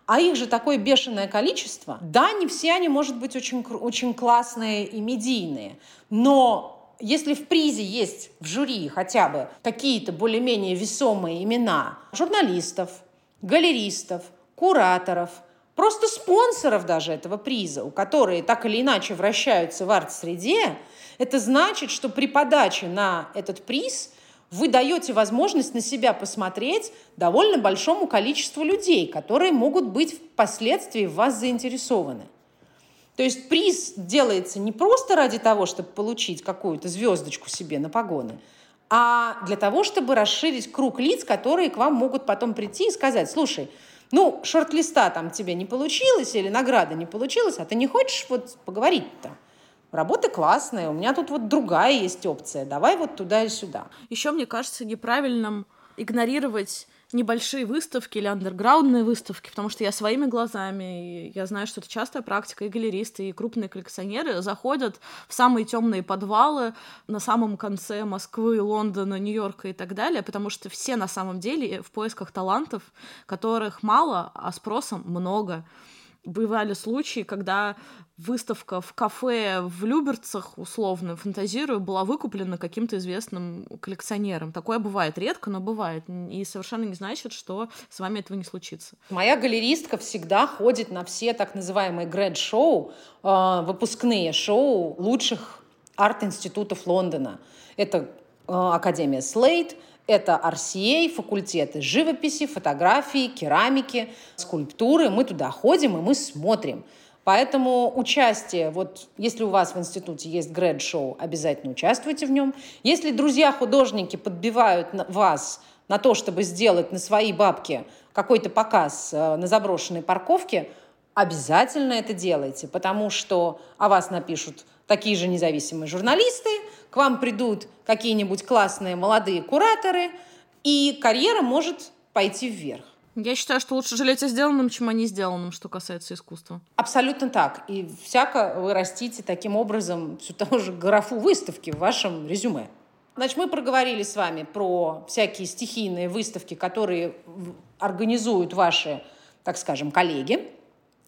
а их же такое бешеное количество. Да, не все они, может быть, очень классные и медийные, но... Если в призе есть в жюри хотя бы какие-то более-менее весомые имена журналистов, галеристов, кураторов, просто спонсоров даже этого приза, у которых так или иначе вращаются в арт-среде, это значит, что при подаче на этот приз вы даете возможность на себя посмотреть довольно большому количеству людей, которые могут быть впоследствии в вас заинтересованы. То есть приз делается не просто ради того, чтобы получить какую-то звездочку себе на погоны, а для того, чтобы расширить круг лиц, которые к вам могут потом прийти и сказать: слушай, ну, шорт-листа там тебе не получилось или награда не получилась, а ты не хочешь вот поговорить-то? Работа классная, у меня тут вот другая есть опция, давай вот туда и сюда. Еще, мне кажется, неправильным игнорировать небольшие выставки или андерграундные выставки, потому что я своими глазами, я знаю, что это частая практика, и галеристы, и крупные коллекционеры заходят в самые темные подвалы на самом конце Москвы, Лондона, Нью-Йорка и так далее, потому что все на самом деле в поисках талантов, которых мало, а спросом много. Бывали случаи, когда выставка в кафе в Люберцах, условно, фантазирую, была выкуплена каким-то известным коллекционером. Такое бывает редко, но бывает. И совершенно не значит, что с вами этого не случится. Моя галеристка всегда ходит на все так называемые грэд-шоу, выпускные шоу лучших арт-институтов Лондона. Это Академия Слейд, это RCA, факультеты живописи, фотографии, керамики, скульптуры. Мы туда ходим и мы смотрим. Поэтому участие, вот если у вас в институте есть грэд-шоу, обязательно участвуйте в нем. Если друзья-художники подбивают вас на то, чтобы сделать на свои бабки какой-то показ на заброшенной парковке, обязательно это делайте, потому что о вас напишут такие же независимые журналисты, к вам придут какие-нибудь классные молодые кураторы, и карьера может пойти вверх. Я считаю, что лучше жалеть о сделанном, чем о несделанном, что касается искусства. Абсолютно так. И всяко вы растите таким образом всю ту же графу выставки в вашем резюме. Значит, мы проговорили с вами про всякие стихийные выставки, которые организуют ваши, так скажем, коллеги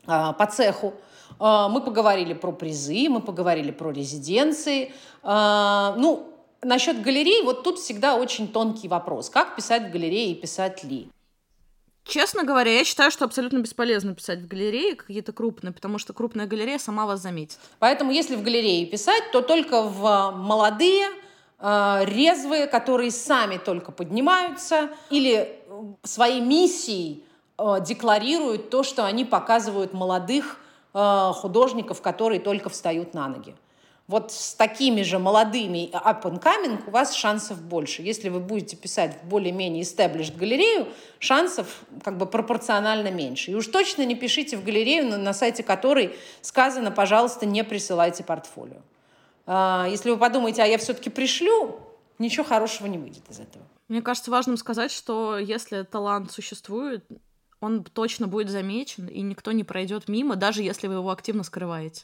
по цеху. Мы поговорили про призы, мы поговорили про резиденции. Ну, насчет галерей, вот тут всегда очень тонкий вопрос. Как писать в галерее и писать ли? Честно говоря, я считаю, что абсолютно бесполезно писать в галерее какие-то крупные, потому что крупная галерея сама вас заметит. Поэтому если в галерее писать, то только в молодые, резвые, которые сами только поднимаются или своей миссией декларируют то, что они показывают молодых художников, которые только встают на ноги. Вот с такими же молодыми up-and-coming у вас шансов больше. Если вы будете писать в более-менее established галерею, шансов как бы пропорционально меньше. И уж точно не пишите в галерею, на сайте которой сказано, пожалуйста, не присылайте портфолио. Если вы подумаете, а я все-таки пришлю, ничего хорошего не выйдет из этого. Мне кажется, важным сказать, что если талант существует, он точно будет замечен, и никто не пройдет мимо, даже если вы его активно скрываете.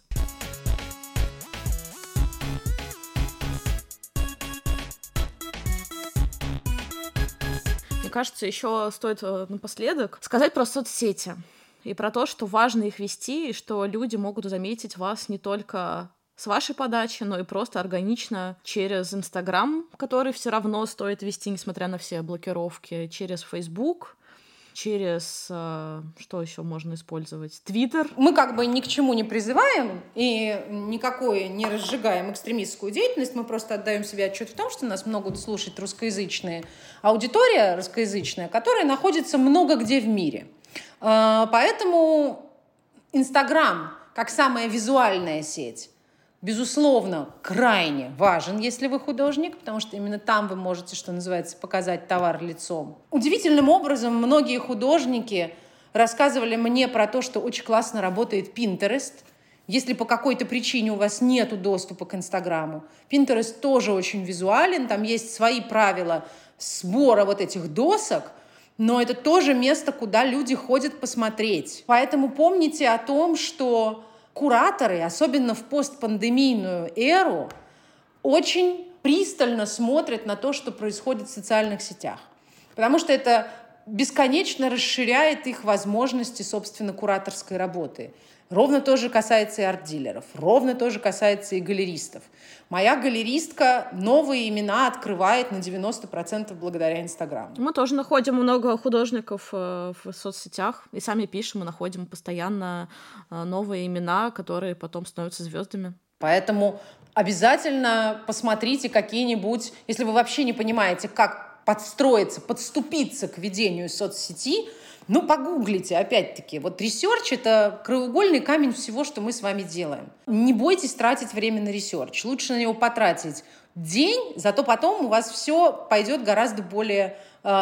Мне кажется, еще стоит напоследок сказать про соцсети и про то, что важно их вести, и что люди могут заметить вас не только с вашей подачи, но и просто органично через Инстаграм, который все равно стоит вести, несмотря на все блокировки, через Фейсбук, через, что еще можно использовать, Твиттер. Мы как бы ни к чему не призываем и никакой не разжигаем экстремистскую деятельность, мы просто отдаем себе отчет в том, что нас могут слушать русскоязычная аудитория, русскоязычная, которая находится много где в мире. Поэтому Инстаграм, как самая визуальная сеть, безусловно, крайне важен, если вы художник, потому что именно там вы можете, что называется, показать товар лицом. Удивительным образом многие художники рассказывали мне про то, что очень классно работает Pinterest. Если по какой-то причине у вас нет доступа к Инстаграму, Pinterest тоже очень визуален, там есть свои правила сбора вот этих досок, но это тоже место, куда люди ходят посмотреть. Поэтому помните о том, что кураторы, особенно в постпандемийную эру, очень пристально смотрят на то, что происходит в социальных сетях. Потому что это бесконечно расширяет их возможности, собственно, кураторской работы. Ровно то же касается и арт-дилеров, ровно то же касается и галеристов. Моя галеристка новые имена открывает на 90% благодаря Инстаграму. Мы тоже находим много художников в соцсетях, и сами пишем, и находим постоянно новые имена, которые потом становятся звездами. Поэтому обязательно посмотрите какие-нибудь, если вы вообще не понимаете, как подстроиться, подступиться к ведению соцсети, ну, погуглите, опять-таки. Вот ресерч — это краеугольный камень всего, что мы с вами делаем. Не бойтесь тратить время на ресерч. Лучше на него потратить день, зато потом у вас все пойдет гораздо более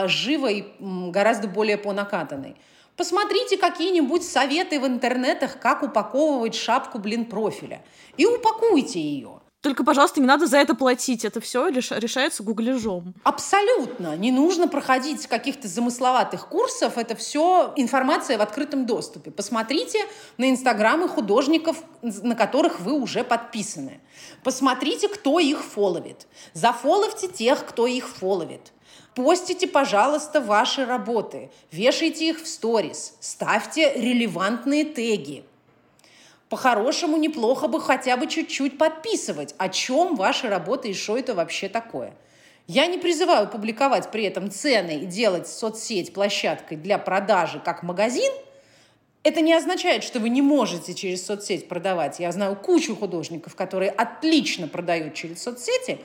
живо и гораздо более по накатанной. Посмотрите какие-нибудь советы в интернетах, как упаковывать шапку, профиля. И упакуйте ее. Только, пожалуйста, не надо за это платить. Это все решается гуглежом. Абсолютно. Не нужно проходить каких-то замысловатых курсов. Это все информация в открытом доступе. Посмотрите на инстаграмы художников, на которых вы уже подписаны. Посмотрите, кто их фоловит. Зафоловьте тех, кто их фоловит. Постите, пожалуйста, ваши работы. Вешайте их в сторис. Ставьте релевантные теги. По-хорошему, неплохо бы хотя бы чуть-чуть подписывать, о чем ваши работы и что это вообще такое. Я не призываю публиковать при этом цены и делать соцсеть площадкой для продажи как магазин. Это не означает, что вы не можете через соцсеть продавать. Я знаю кучу художников, которые отлично продают через соцсети,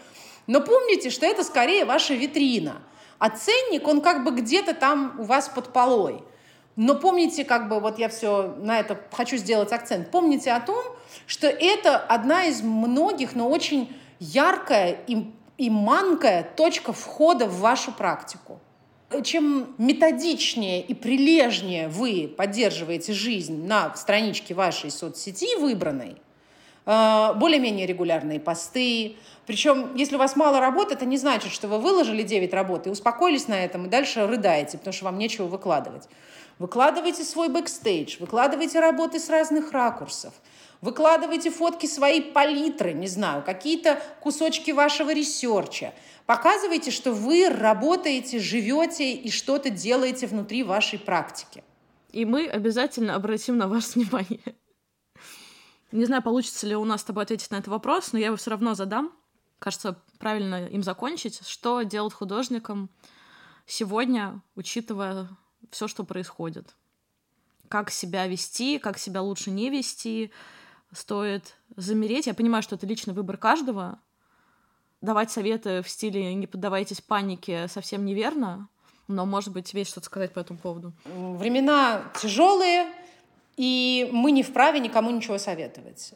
но помните, что это скорее ваша витрина. А ценник, он как бы где-то там у вас под полой. Но помните, как бы, вот я все на это хочу сделать акцент, помните о том, что это одна из многих, но очень яркая и манкая точка входа в вашу практику. Чем методичнее и прилежнее вы поддерживаете жизнь на страничке вашей соцсети выбранной, более-менее регулярные посты. Причем, если у вас мало работ, это не значит, что вы выложили 9 работ и успокоились на этом, и дальше рыдаете, потому что вам нечего выкладывать. Выкладывайте свой бэкстейдж, выкладывайте работы с разных ракурсов, выкладывайте фотки своей палитры, не знаю, какие-то кусочки вашего ресерча. Показывайте, что вы работаете, живете и что-то делаете внутри вашей практики. И мы обязательно обратим на вас внимание. Не знаю, получится ли у нас с тобой ответить на этот вопрос, но я его все равно задам. Кажется, правильно им закончить. Что делать художникам сегодня, учитывая все, что происходит? Как себя вести, как себя лучше не вести? Стоит замереть. Я понимаю, что это личный выбор каждого. Давать советы в стиле «не поддавайтесь панике» совсем неверно, но, может быть, тебе есть что-то сказать по этому поводу. Времена тяжелые, и мы не вправе никому ничего советовать.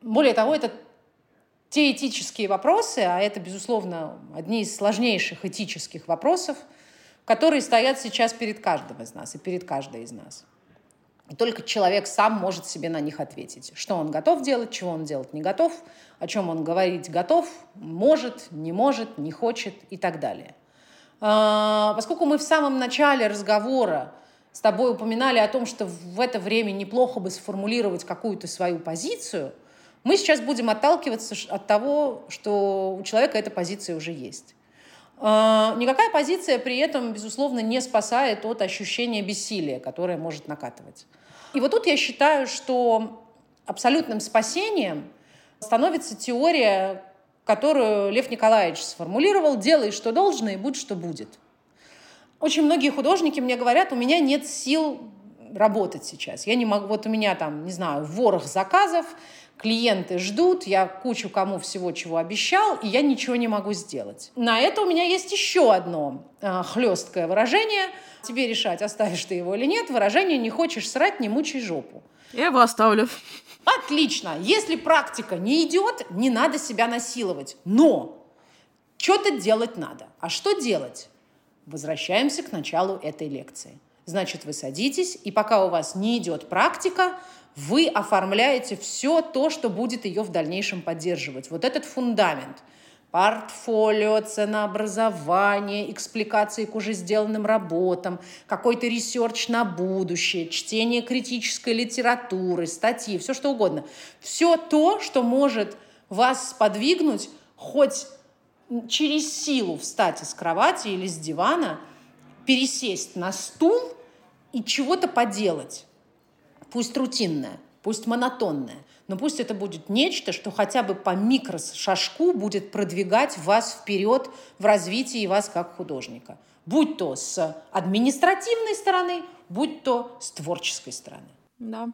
Более того, это те этические вопросы, а это, безусловно, одни из сложнейших этических вопросов, которые стоят сейчас перед каждым из нас и перед каждой из нас. И только человек сам может себе на них ответить. Что он готов делать, чего он делать не готов, о чем он говорить готов, может, не хочет и так далее. Поскольку мы в самом начале разговора с тобой упоминали о том, что в это время неплохо бы сформулировать какую-то свою позицию, мы сейчас будем отталкиваться от того, что у человека эта позиция уже есть. Никакая позиция при этом, безусловно, не спасает от ощущения бессилия, которое может накатывать. И вот тут я считаю, что абсолютным спасением становится теория, которую Лев Николаевич сформулировал: «Делай, что должно, и будь, что будет». Очень многие художники мне говорят: у меня нет сил работать сейчас. Я не могу, вот у меня там, не знаю, ворох заказов, клиенты ждут, я кучу кому всего, чего обещал, и я ничего не могу сделать. На это у меня есть еще одно хлесткое выражение. Тебе решать, оставишь ты его или нет. Выражение «не хочешь срать, не мучай жопу». Я его оставлю. Отлично. Если практика не идет, не надо себя насиловать. Но что-то делать надо. А что делать? Возвращаемся к началу этой лекции. Значит, вы садитесь, и пока у вас не идет практика, вы оформляете все то, что будет ее в дальнейшем поддерживать. Вот этот фундамент. Портфолио, ценообразование, экспликации к уже сделанным работам, какой-то ресерч на будущее, чтение критической литературы, статьи, все что угодно. Все то, что может вас сподвигнуть хоть через силу встать из кровати или с дивана, пересесть на стул и чего-то поделать. Пусть рутинное, пусть монотонное, но пусть это будет нечто, что хотя бы по микрошажку будет продвигать вас вперед в развитии вас как художника. Будь то с административной стороны, будь то с творческой стороны. Да.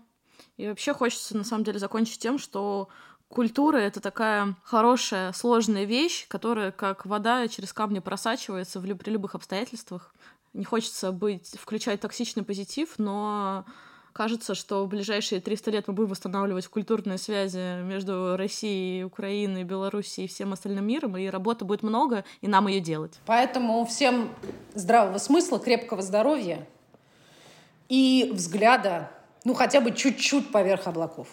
И вообще хочется, на самом деле, закончить тем, что культура — это такая хорошая, сложная вещь, которая как вода через камни просачивается при любых обстоятельствах. Не хочется включать токсичный позитив, но... Кажется, что в ближайшие 300 лет мы будем восстанавливать культурные связи между Россией, Украиной, Белоруссией и всем остальным миром, и работы будет много, и нам ее делать. Поэтому всем здравого смысла, крепкого здоровья и взгляда, ну хотя бы чуть-чуть поверх облаков.